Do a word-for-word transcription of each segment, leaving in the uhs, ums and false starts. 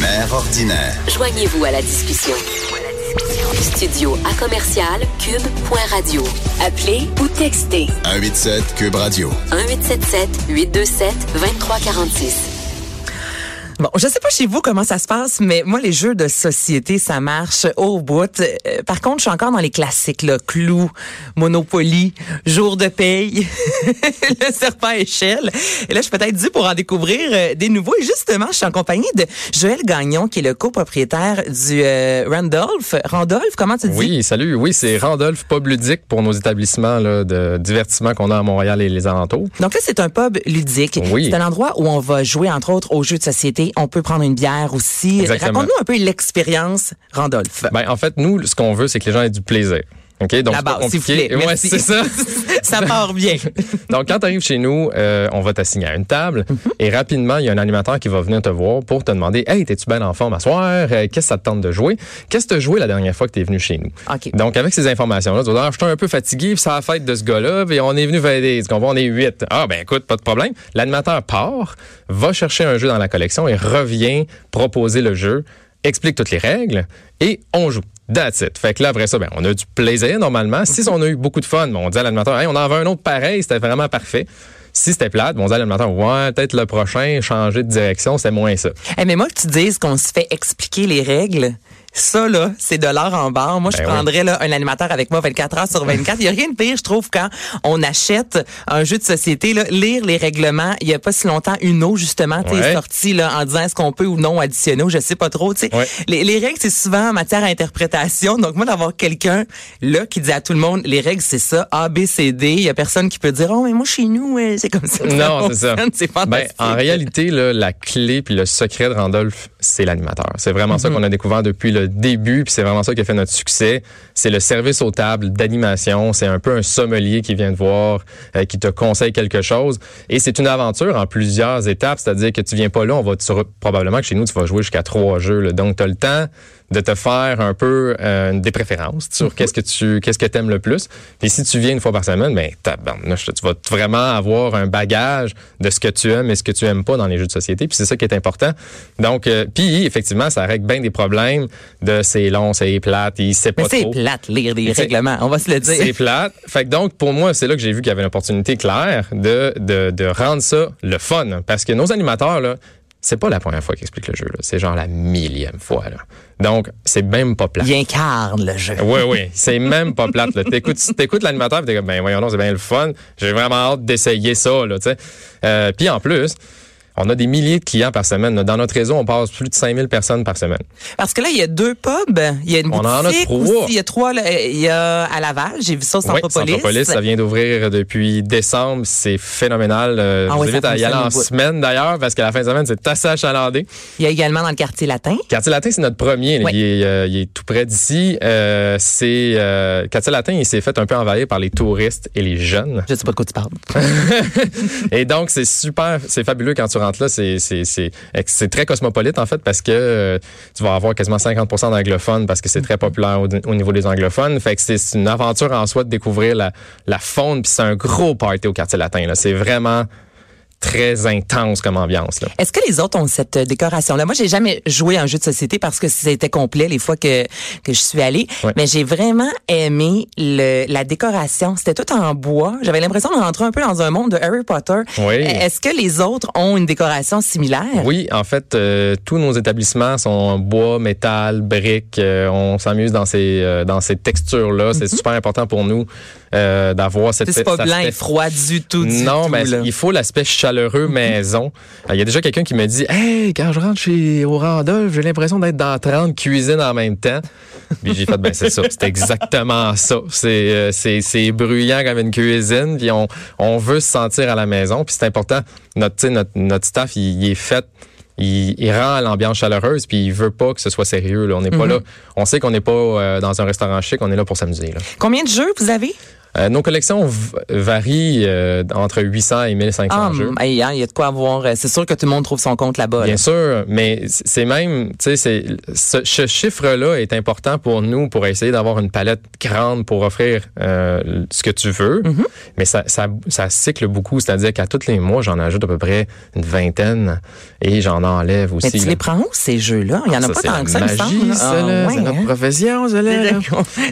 Mère ordinaire. Joignez-vous à la discussion. Studio à commercial Cube.radio. Appelez ou textez. un huit sept Cube.radio. un huit sept sept huit deux sept deux trois quatre six. Bon, je sais pas chez vous comment ça se passe, mais moi, les jeux de société, ça marche au bout. Euh, par contre, je suis encore dans les classiques, là. Clou, Monopoly, Jour de paye, le serpent à échelle. Et là, je suis peut-être due pour en découvrir euh, des nouveaux. Et justement, je suis en compagnie de Joël Gagnon, qui est le copropriétaire du euh, Randolph. Randolph, comment tu dis? Oui, salut. Oui, c'est Randolph, pub ludique pour nos établissements là, de divertissement qu'on a à Montréal et les alentours. Donc là, c'est un pub ludique. Oui. C'est un endroit où on va jouer, entre autres, aux jeux de société. On peut prendre une bière aussi. Exactement. Raconte-nous un peu l'expérience, Randolph. Ben, en fait, nous, ce qu'on veut, c'est que les gens aient du plaisir. OK? Donc, la base, c'est pas compliqué. Ouais, c'est ça. Ça part bien. Donc, quand tu arrives chez nous, euh, on va t'assigner à une table mm-hmm. et rapidement, il y a un animateur qui va venir te voir pour te demander « Hey, t'es-tu bien en forme à soir? Qu'est-ce que ça te tente de jouer? Qu'est-ce que tu as joué la dernière fois que t'es venu chez nous? Okay. » Donc, avec ces informations-là, tu vas dire « Je suis un peu fatigué, puis c'est la fête de ce gars-là, puis on est venu valider. Tu comprends? On est huit. » Ah, ben écoute, pas de problème. L'animateur part, va chercher un jeu dans la collection et revient proposer le jeu, explique toutes les règles et on joue. That's it. Fait que là, après ça, ben, on a du plaisir, normalement. Si on a eu beaucoup de fun, ben, on dit à l'animateur, hey, on en veut un autre pareil, c'était vraiment parfait. Si c'était plate, bon, on dit à l'animateur, ouais, peut-être le prochain, changer de direction, c'est moins ça. Hey, mais moi, que tu dises qu'on se fait expliquer les règles, ça, là, c'est de l'or en barre. Moi, ben je prendrais oui. là, un animateur avec moi vingt-quatre heures sur vingt-quatre. Il n'y a rien de pire, je trouve, quand on achète un jeu de société. Là, lire les règlements, il n'y a pas si longtemps, Uno, justement, ouais. est sorti là, en disant est-ce qu'on peut ou non additionner, je ne sais pas trop. Ouais. Les, les règles, c'est souvent en matière à interprétation. Donc, moi, d'avoir quelqu'un là qui dit à tout le monde, les règles, c'est ça, A, B, C, D. Il n'y a personne qui peut dire, oh, mais moi, chez nous, euh, c'est comme ça. Non, c'est ça. C'est fantastique. Ben, en réalité, là, la clé puis le secret de Randolph, c'est l'animateur. C'est vraiment mm-hmm. ça qu'on a découvert depuis le début, puis c'est vraiment ça qui a fait notre succès. C'est le service aux tables d'animation. C'est un peu un sommelier qui vient te voir, euh, qui te conseille quelque chose. Et c'est une aventure en plusieurs étapes, c'est-à-dire que tu viens pas là, on va te, probablement que chez nous, tu vas jouer jusqu'à trois jeux. Là. Donc, tu as le temps de te faire un peu euh, des préférences sur mm-hmm. qu'est-ce que tu qu'est-ce que t'aimes le plus. Puis si tu viens une fois par semaine, ben, tabarnouche, tu vas vraiment avoir un bagage de ce que tu aimes et ce que tu aimes pas dans les jeux de société. Puis c'est ça qui est important. Donc, euh, puis effectivement, ça règle bien des problèmes de c'est long, c'est plate, il sait pas mais trop. C'est plate lire des règlements, on va se le dire. C'est plate. Fait que donc, pour moi, c'est là que j'ai vu qu'il y avait une opportunité claire de de, de rendre ça le fun. Parce que nos animateurs, là, c'est pas la première fois qu'ils expliquent le jeu. Là. C'est genre la millième fois. Là. Donc, c'est même pas plate. Il incarne le jeu. Oui, oui. C'est même pas plate. Là. T'écoutes, t'écoutes l'animateur et t'es comme, ben voyons donc, c'est bien le fun. J'ai vraiment hâte d'essayer ça. Là, euh, puis en plus... On a des milliers de clients par semaine. Dans notre réseau, on passe plus de cinq mille personnes par semaine. Parce que là, il y a deux pubs. Il y a une on boutique en a aussi. Il y a trois. Il y a à Laval, j'ai vu ça au Centropolis. Oui, Centropolis, ça vient d'ouvrir depuis décembre. C'est phénoménal. Je ah vous oui, invite à y aller en semaine, d'ailleurs, parce qu'à la fin de semaine, c'est assez achalandé. Il y a également dans le quartier latin. Le quartier latin, c'est notre premier. Oui. Il, est, euh, il est tout près d'ici. Euh, c'est, euh, le quartier latin, il s'est fait un peu envahir par les touristes et les jeunes. Je ne sais pas de quoi tu parles. Et donc, c'est super, c'est fabuleux quand tu là, c'est, c'est, c'est, c'est très cosmopolite, en fait, parce que euh, tu vas avoir quasiment cinquante pour cent d'anglophones parce que c'est très populaire au, au niveau des anglophones. Fait que c'est, c'est une aventure en soi de découvrir la, la faune, puis c'est un gros party au quartier latin. Là. C'est vraiment très intense comme ambiance. Là. Est-ce que les autres ont cette décoration-là? Moi, j'ai jamais joué à un jeu de société parce que c'était complet les fois que, que je suis allée. Ouais. Mais j'ai vraiment aimé le, la décoration. C'était tout en bois. J'avais l'impression de rentrer un peu dans un monde de Harry Potter. Oui. Est-ce que les autres ont une décoration similaire? Oui, en fait, euh, tous nos établissements sont en bois, métal, briques. Euh, on s'amuse dans ces, euh, dans ces textures-là. C'est mm-hmm. super important pour nous euh, d'avoir cette... C'est pas blanc et froid du tout, du non, tout, mais là. Il faut l'aspect chaleureux maison. Il y a déjà quelqu'un qui me dit « Hey, quand je rentre chez au Randolph, j'ai l'impression d'être dans trente cuisines en même temps. » Puis j'ai fait « Ben c'est ça, c'est exactement ça. C'est, euh, c'est, c'est bruyant comme une cuisine. Puis on, on veut se sentir à la maison. Puis c'est important. Notre, notre, notre staff, il, il est fait... Il, il rend l'ambiance chaleureuse, puis il veut pas que ce soit sérieux. Là. On n'est mm-hmm. pas là. On sait qu'on n'est pas euh, dans un restaurant chic. On est là pour s'amuser. Là. Combien de jeux vous avez? Euh, nos collections v- varient euh, entre huit cents et mille cinq cents ah, jeux. Il y a de quoi avoir. C'est sûr que tout le monde trouve son compte là-bas. Là. Bien sûr, mais c'est même, tu sais, c'est ce, ce chiffre-là est important pour nous pour essayer d'avoir une palette grande pour offrir euh, ce que tu veux. Mm-hmm. Mais ça, ça, ça cycle beaucoup, c'est-à-dire qu'à tous les mois, j'en ajoute à peu près une vingtaine et j'en enlève aussi. Mais tu là. Les prends où ces jeux-là? Il n'y en a ah, pas ça, tant que ça. C'est la magie, ça, là. C'est notre profession, ça, là.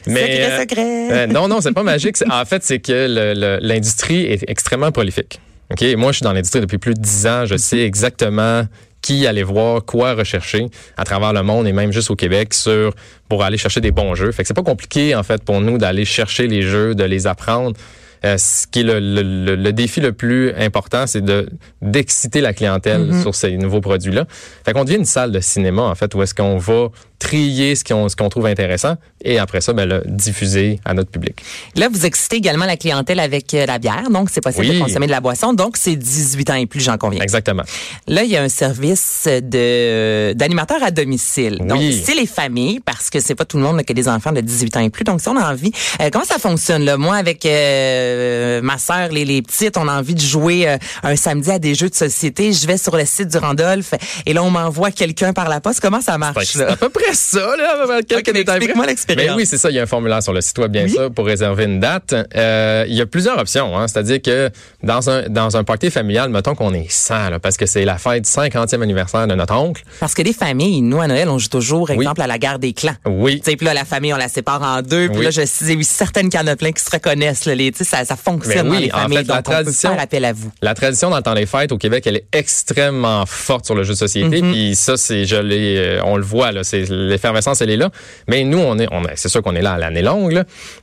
Secret, secret. Non, non, c'est pas magique. En fait, c'est que le, le, l'industrie est extrêmement prolifique. Ok, moi, je suis dans l'industrie depuis plus de dix ans. Je sais exactement qui aller voir, quoi rechercher à travers le monde et même juste au Québec sur pour aller chercher des bons jeux. Fait que c'est pas compliqué en fait pour nous d'aller chercher les jeux, de les apprendre. Euh, ce qui est le, le, le, le défi le plus important, c'est de d'exciter la clientèle mm-hmm. sur ces nouveaux produits-là. Fait qu'on devient une salle de cinéma, en fait, où est-ce qu'on va trier ce qu'on, ce qu'on trouve intéressant et après ça, ben, le diffuser à notre public. Là, vous excitez également la clientèle avec la bière, donc c'est possible oui. de consommer de la boisson. Donc, c'est dix-huit ans et plus, j'en conviens. Exactement. Là, il y a un service de d'animateur à domicile. Oui. Donc, c'est les familles, parce que c'est pas tout le monde là, qui a des enfants de dix-huit ans et plus. Donc, si on a envie, euh, comment ça fonctionne? Là? Moi, avec... Euh, Euh, ma sœur, les, les petites, on a envie de jouer euh, un samedi à des jeux de société. Je vais sur le site du Randolph et là, on m'envoie quelqu'un par la poste. Comment ça marche? C'est à peu près ça. Là, quelques okay, détails. Explique-moi l'expérience. Mais oui, c'est ça. Il y a un formulaire sur le site web, bien oui? sûr, pour réserver une date. Euh, il y a plusieurs options. Hein, c'est-à-dire que dans un, dans un party familial, mettons qu'on est cent, là, parce que c'est la fête du cinquantième anniversaire de notre oncle. Parce que les familles, nous, à Noël, on joue toujours, par exemple, oui. à la guerre des clans. Oui. Puis là, la famille, on la sépare en deux. Puis oui. là, je sais certaines qu'il y en a plein qui se reconnaissent. Là, les, ça, ça fonctionne oui, dans les familles, en fait, donc la tradition, on peut faire appel à vous. La tradition dans le temps des fêtes au Québec, elle est extrêmement forte sur le jeu de société. Mm-hmm. Puis ça, c'est, je l'ai, on le voit, là, c'est, l'effervescence, elle est là. Mais nous, on est, on, c'est sûr qu'on est là à l'année longue. Là.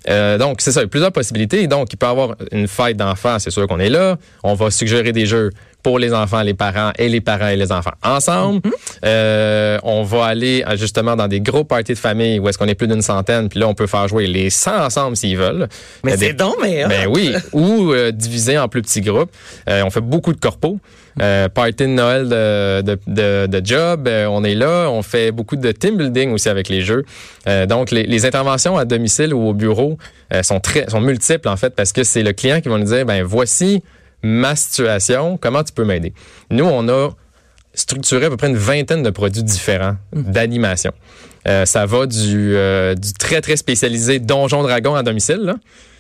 Euh, donc, c'est ça, il y a plusieurs possibilités. Donc, il peut y avoir une fête d'enfants, c'est sûr qu'on est là. On va suggérer des jeux pour les enfants, les parents et les parents et les enfants ensemble. Mm-hmm. Euh, on va aller justement dans des gros parties de famille où est-ce qu'on est plus d'une centaine, puis là, on peut faire jouer les cent ensemble s'ils veulent. Mais des, c'est donc, mais... Ben oui, ou euh, diviser en plus petits groupes. Euh, on fait beaucoup de corpos. Euh, party de Noël de, de, de, de job, euh, on est là. On fait beaucoup de team building aussi avec les jeux. Euh, donc, les, les interventions à domicile ou au bureau euh, sont, très, sont multiples, en fait, parce que c'est le client qui va nous dire, ben voici... ma situation, comment tu peux m'aider? Nous, on a structuré à peu près une vingtaine de produits différents d'animation. Euh, ça va du, euh, du très, très spécialisé Donjon Dragon à domicile, là.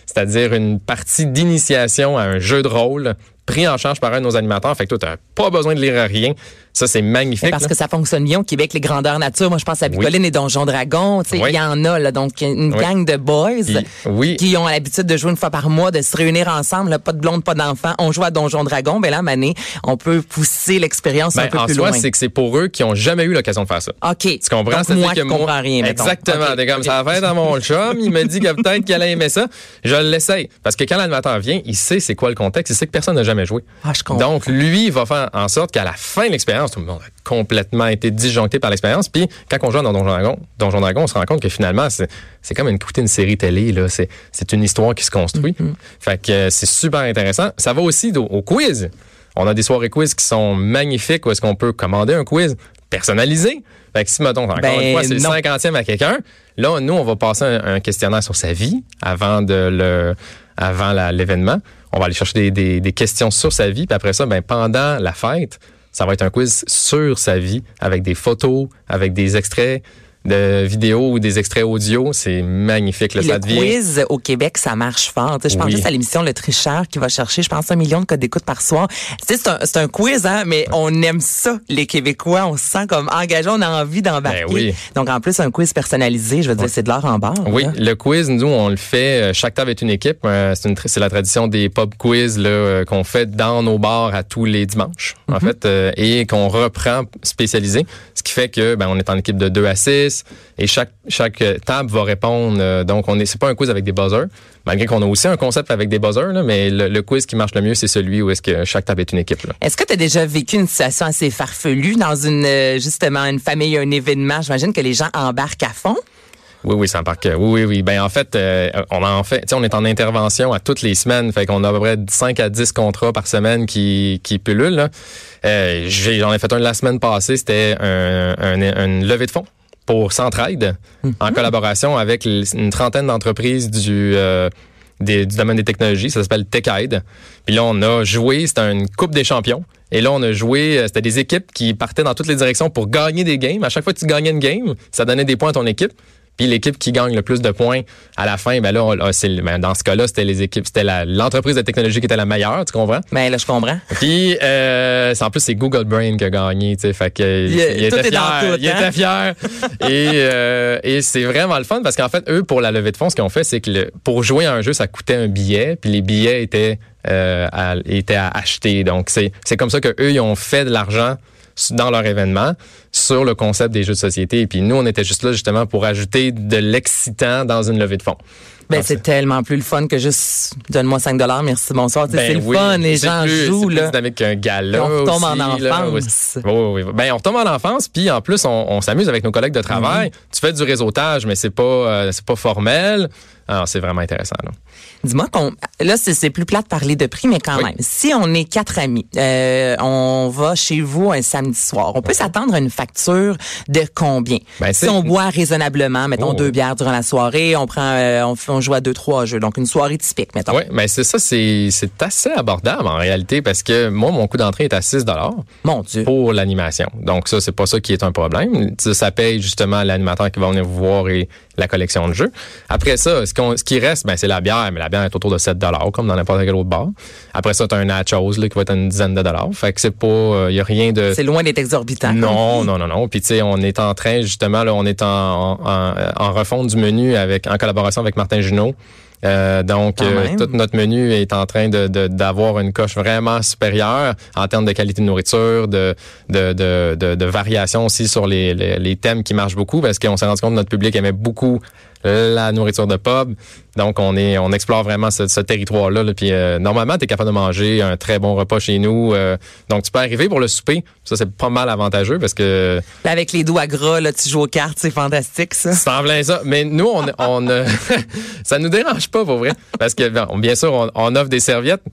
C'est-à-dire une partie d'initiation à un jeu de rôle pris en charge par un de nos animateurs. Fait que toi, tu n'as pas besoin de lire à rien. Ça, c'est magnifique. Mais parce là. Que ça fonctionne bien au Québec, les grandeurs nature. Moi, je pense à Bicolline oui. et Donjon Dragon. Il oui. y en a, là, donc une oui. gang de boys puis, oui. qui ont l'habitude de jouer une fois par mois, de se réunir ensemble. Là, pas de blonde, pas d'enfant. On joue à Donjon Dragon. Ben là, Mané, on peut pousser l'expérience ben, un peu plus soi, loin. En soi, c'est que c'est pour eux qui n'ont jamais eu l'occasion de faire ça. OK. Tu comprends? Donc, c'est-à-dire moi, que je comprends moi... rien. Exactement. Okay. T'es comme, okay. Ça va être dans mon chum. Il me dit que peut-être qu'il allait aimer ça. Je l'essaye. Parce que quand l'animateur vient, il sait c'est quoi le contexte. Il sait que personne n'a jamais joué. Ah, je comprends. Donc, lui, il va faire en sorte qu'à la fin de l'expérience, tout le monde a complètement été disjoncté par l'expérience. Puis, quand on joue dans Donjon Dragon, Donjon Dragon, on se rend compte que finalement, c'est, c'est comme une, une série télé. Là. C'est, c'est une histoire qui se construit. Mm-hmm. Fait que c'est super intéressant. Ça va aussi au, au quiz. On a des soirées quiz qui sont magnifiques où est-ce qu'on peut commander un quiz personnalisé. Fait que si, mettons, encore ben, une fois, c'est non. le cinquantième à quelqu'un, là, nous, on va passer un, un questionnaire sur sa vie avant, de le, avant la, l'événement. On va aller chercher des, des, des questions sur sa vie. Puis après ça, ben, pendant la fête... Ça va être un quiz sur sa vie, avec des photos, avec des extraits de vidéos ou des extraits audio. C'est magnifique. Là, le ça devient... quiz au Québec, ça marche fort. Je pense oui. juste à l'émission Le Tricheur qui va chercher, je pense, un million de codes d'écoute par soir. T'sais, c'est un, c'est un quiz, hein, mais on aime ça, les Québécois. On se sent comme engagés, on a envie d'embarquer. Ben oui. Donc, en plus, un quiz personnalisé, je veux dire, oui. c'est de l'art en barre. Oui, là. Le quiz, nous, on le fait, chaque table est une équipe. C'est, une, c'est la tradition des pub quiz là, qu'on fait dans nos bars à tous les dimanches, mm-hmm. en fait, et qu'on reprend spécialisé. Ce qui fait que ben, on est en équipe de deux à six, exercice et chaque chaque table va répondre. Euh, donc, on est, c'est pas un quiz avec des buzzers, malgré qu'on a aussi un concept avec des buzzers, là, mais le, le quiz qui marche le mieux, c'est celui où est-ce que chaque table est une équipe. Là. Est-ce que tu as déjà vécu une situation assez farfelue dans une justement une famille, un événement? J'imagine que les gens embarquent à fond. Oui, oui, ça embarque. Oui, oui, oui. Ben, en fait, euh, on en fait, tu sais, on est en intervention à toutes les semaines. Fait qu'on a à peu près cinq à dix contrats par semaine qui, qui pullulent, là. Euh, j'ai, j'en ai fait un la semaine passée. C'était un, un, une levée de fonds pour Centraide, mm-hmm. en collaboration avec une trentaine d'entreprises du, euh, des, du domaine des technologies. Ça s'appelle TechAide. Puis là, on a joué. C'était une Coupe des champions. Et là, on a joué, c'était des équipes qui partaient dans toutes les directions pour gagner des games. À chaque fois que tu gagnais une game, ça donnait des points à ton équipe. Puis l'équipe qui gagne le plus de points à la fin, ben là, on, c'est, ben dans ce cas-là, c'était les équipes, c'était la, l'entreprise de technologie qui était la meilleure, tu comprends? Ben là, je comprends. Puis euh, en plus, c'est Google Brain qui a gagné, tu sais, fait que il, il était fier, tout, hein? il était fier. et euh, et c'est vraiment le fun parce qu'en fait, eux, pour la levée de fonds, ce qu'ils ont fait, c'est que le, pour jouer à un jeu, ça coûtait un billet, puis les billets étaient euh, à, étaient à acheter. Donc c'est c'est comme ça que eux, ils ont fait de l'argent dans leur événement, sur le concept des jeux de société. Et puis nous, on était juste là justement pour ajouter de l'excitant dans une levée de fonds. Ben, c'est, c'est tellement plus le fun que juste donne-moi cinq dollars, merci, bonsoir. Ben, c'est le oui, fun, les gens plus, jouent. C'est là. Plus dynamique qu'un gala. On retombe en enfance. Là, oui, oui. Ben, on retombe en enfance, puis en plus, on, on s'amuse avec nos collègues de travail. Mmh. Tu fais du réseautage, mais c'est pas, euh, c'est pas formel. Alors, c'est vraiment intéressant. Là. Dis-moi, qu'on, là, c'est, c'est plus plat de parler de prix, mais quand oui. même, si on est quatre amis, euh, on va chez vous un samedi soir, on peut oui. s'attendre à une facture de combien? Ben, si on boit raisonnablement, mettons oh. deux bières durant la soirée, on prend, euh, on, on joue à deux, trois jeux, donc une soirée typique, mettons. Oui, mais c'est ça, c'est, c'est assez abordable en réalité, parce que moi, mon coût d'entrée est à six dollars Mon Dieu. Pour l'animation. Donc ça, c'est pas ça qui est un problème. Ça paye justement l'animateur qui va venir vous voir et la collection de jeux. Après ça, ce, qu'on, ce qui reste, ben, c'est la bière, mais la bière est autour de sept dollars comme dans n'importe quel autre bar. Après ça, tu as un nachos là, qui va être une dizaine de dollars. Fait que c'est pas... Il euh, n'y a rien de... C'est loin d'être exorbitant. Non, non, non, non. Puis tu sais, on est en train, justement, là, on est en, en, en refonte du menu avec, en collaboration avec Martin Juneau. Euh, donc, euh, tout notre menu est en train de, de, d'avoir une coche vraiment supérieure en termes de qualité de nourriture, de, de, de, de, de variation aussi sur les, les, les thèmes qui marchent beaucoup parce qu'on s'est rendu compte que notre public aimait beaucoup la nourriture de pub. Donc, on est, on explore vraiment ce, ce territoire-là. Là. Puis, euh, normalement, tu es capable de manger un très bon repas chez nous. Euh, donc, tu peux arriver pour le souper. Ça, c'est pas mal avantageux parce que... Là, avec les doigts gras, là, tu joues aux cartes. C'est fantastique, ça. C'est en plein ça. Mais nous, on, on ça nous dérange pas, pour vrai. Parce que, bon, bien sûr, on, on offre des serviettes.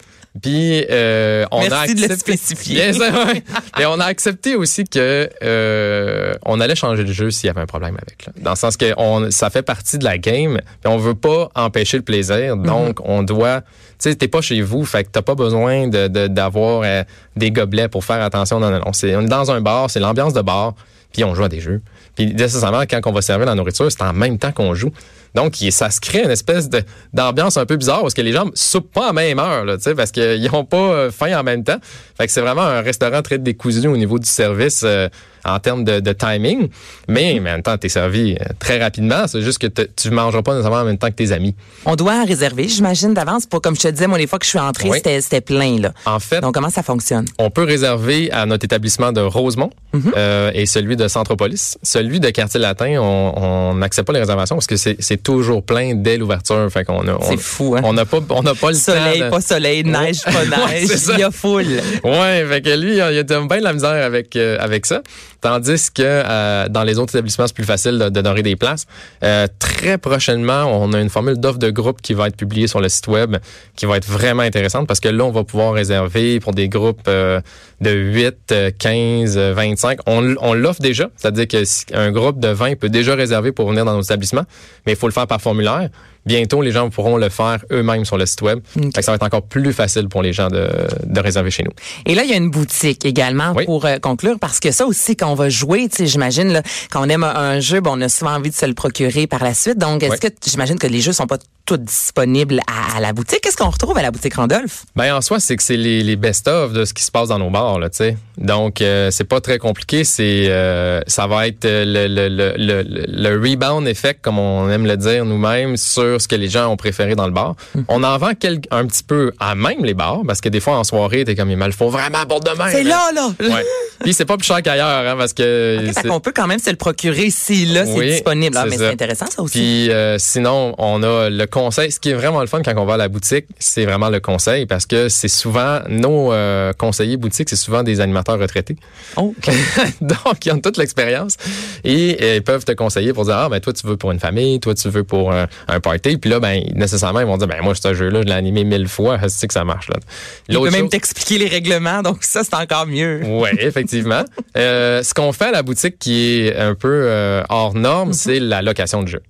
Puis, euh, on Merci a accepté... de le spécifier. Bien sûr, ouais. Et on a accepté aussi que euh, on allait changer le jeu s'il y avait un problème avec. Là. Dans le sens que on, ça fait partie de la game. Puis on veut pas empêcher le plaisir. Donc, mm-hmm. on doit... Tu sais, t'es pas chez vous, fait que t'as pas besoin de, de, d'avoir euh, des gobelets pour faire attention. Non, non, non. C'est, on est dans un bar, c'est l'ambiance de bar, puis on joue à des jeux. Puis nécessairement, quand on va servir la nourriture, c'est en même temps qu'on joue. Donc, ça se crée une espèce de, d'ambiance un peu bizarre parce que les gens ne soupent pas à la même heure, là, parce qu'ils n'ont pas faim en même temps. Fait que c'est vraiment un restaurant très décousu au niveau du service euh, en termes de, de timing. Mais, mais en même temps, tu es servi très rapidement. C'est juste que te, tu ne mangeras pas nécessairement en même temps que tes amis. On doit réserver, j'imagine, d'avance. Pour, comme je te disais, moi, les fois que je suis entrée, oui. c'était, c'était plein. Là. En fait, donc, comment ça fonctionne? On peut réserver à notre établissement de Rosemont mm-hmm. euh, et celui de Centropolis. Celui de Quartier Latin, on n'accepte pas les réservations parce que c'est, c'est toujours plein dès l'ouverture. Fait qu'on a, on, c'est fou, hein? On n'a pas, on n'a pas le soleil, temps de... pas soleil, neige, pas neige. Ouais, il y a foule. Ouais, fait que lui, il a bien de la misère avec euh, avec ça. Tandis que euh, dans les autres établissements, c'est plus facile de, de donner des places. Euh, très prochainement, on a une formule d'offre de groupe qui va être publiée sur le site web, qui va être vraiment intéressante parce que là, on va pouvoir réserver pour des groupes euh, de huit, quinze, vingt-cinq. On, on l'offre déjà, c'est-à-dire qu'un groupe de vingt peut déjà réserver pour venir dans nos établissements, mais il faut le faire par formulaire. Bientôt, les gens pourront le faire eux-mêmes sur le site web. Okay. Fait que ça va être encore plus facile pour les gens de, de réserver chez nous. Et là, il y a une boutique également oui. pour euh, conclure, parce que ça aussi, quand on va jouer, tu sais, j'imagine, là, quand on aime un, un jeu, ben, on a souvent envie de se le procurer par la suite. Donc, est-ce oui. que j'imagine que les jeux sont pas tous disponibles à, à la boutique? Qu'est-ce qu'on retrouve à la boutique Randolph? Ben, en soi, c'est que c'est les, les best-of de ce qui se passe dans nos bars, là, tu sais. Donc, euh, c'est pas très compliqué. C'est, euh, ça va être le, le, le, le, le rebound effect, comme on aime le dire nous-mêmes, sur ce que les gens ont préféré dans le bar. Mmh. On en vend quelques, un petit peu à même les bars, parce que des fois, en soirée, t'es comme, mais il faut vraiment boire demain. C'est là, là! là. Ouais. Puis c'est pas plus cher qu'ailleurs, hein, parce que... Okay, c'est... qu'on peut quand même se le procurer si là, oui, c'est disponible. C'est ah, mais ça. C'est intéressant, ça aussi. Puis euh, sinon, on a le conseil. Ce qui est vraiment le fun quand on va à la boutique, c'est vraiment le conseil, parce que c'est souvent nos euh, conseillers boutiques, c'est souvent des animateurs retraités. Oh, okay. Donc, ils ont toute l'expérience et ils peuvent te conseiller pour dire, ah, ben toi, tu veux pour une famille, toi, tu veux pour un, un party. Puis là, ben nécessairement, ils vont dire, ben moi, ce jeu-là, je l'ai animé mille fois, je sais que ça marche. Là. Ils peuvent même t'expliquer les règlements, donc ça, c'est encore mieux. Oui, effectivement. euh, ce qu'on fait à la boutique qui est un peu euh, hors norme, mm-hmm. c'est la location de jeu.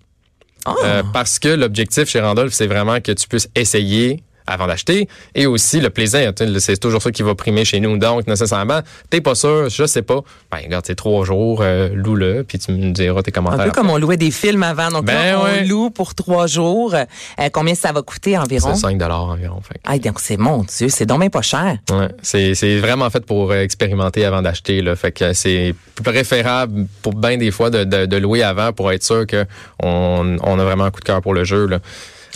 Oh. Euh, parce que l'objectif chez Randolph, c'est vraiment que tu puisses essayer avant d'acheter et aussi le plaisir. C'est toujours ça qui va primer chez nous. Donc, nécessairement, t'es pas sûr, je sais pas. Ben, regarde, c'est trois jours, euh, loue-le, puis tu me diras tes commentaires. Un peu après. Comme on louait des films avant. Donc, ben là, on ouais. loue pour trois jours. Euh, combien ça va coûter environ? C'est cinq dollars environ. Fait. Ah, donc, c'est mon Dieu, c'est donc même pas cher. Ouais, c'est, c'est vraiment fait pour expérimenter avant d'acheter. Là. Fait que c'est préférable pour bien des fois de, de, de louer avant pour être sûr qu'on on a vraiment un coup de cœur pour le jeu, là.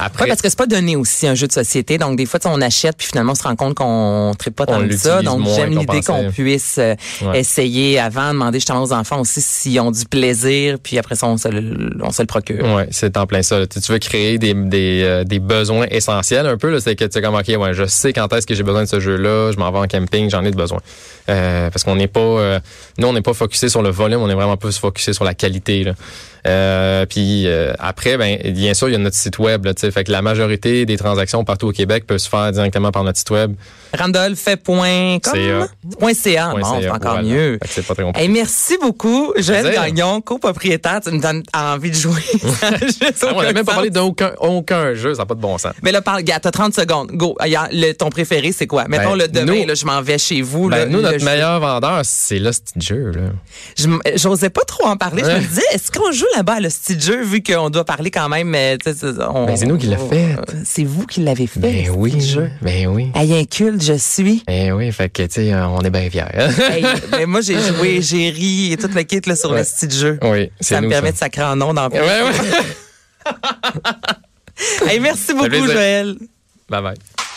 Après, ouais, parce que c'est pas donné aussi un jeu de société. Donc, des fois, on achète puis finalement, on se rend compte qu'on ne tripe pas tant que ça. Donc, j'aime qu'on l'idée pensait. Qu'on puisse ouais. essayer avant, demander justement aux enfants aussi s'ils ont du plaisir. Puis après ça, on se le, on se le procure. Oui, c'est en plein ça. Tu veux créer des, des, euh, des besoins essentiels un peu. Là, c'est que tu sais comme, OK, ouais, je sais quand est-ce que j'ai besoin de ce jeu-là. Je m'en vais en camping, j'en ai de besoin. Euh, parce qu'on n'est pas... Euh, nous, on n'est pas focusé sur le volume. On est vraiment plus focusé sur la qualité, là. Euh, puis euh, après, ben bien sûr, il y a notre site web. Là, fait que la majorité des transactions partout au Québec peuvent se faire directement par notre site web. Randolph point com. Point C A. Bon, c'est encore voilà. mieux. C'est pas très compliqué. Hey, merci beaucoup, Joël Gagnon, copropriétaire. Tu me donnes envie de jouer. Non, on n'a même pas parlé d'aucun aucun jeu, ça n'a pas de bon sens. Mais là, parle, t'as trente secondes. Go. Le, ton préféré, c'est quoi? Mettons ben, le demain, nous, là, je m'en vais chez vous. Ben, là, nous, notre meilleur vendeur, c'est le petit jeu. Là. Je, j'osais pas trop en parler. Ouais. Je me disais, est-ce qu'on joue là-bas à le petit jeu, vu qu'on doit parler quand même? On, ben, c'est nous qui l'a fait. C'est vous qui l'avez fait. Ben oui. Le jeu. Ben oui. Hey, un culte, je suis. Ben oui, fait que, tu sais, on est bien fiers. Hey, ben moi, j'ai joué, j'ai ri et toute la kit là, sur ouais. le style jeu. Oui. C'est ça nous, me permet ça. De sacrer en nom d'en plus. Ouais, ouais. Hey, merci beaucoup, Joël. Bye bye.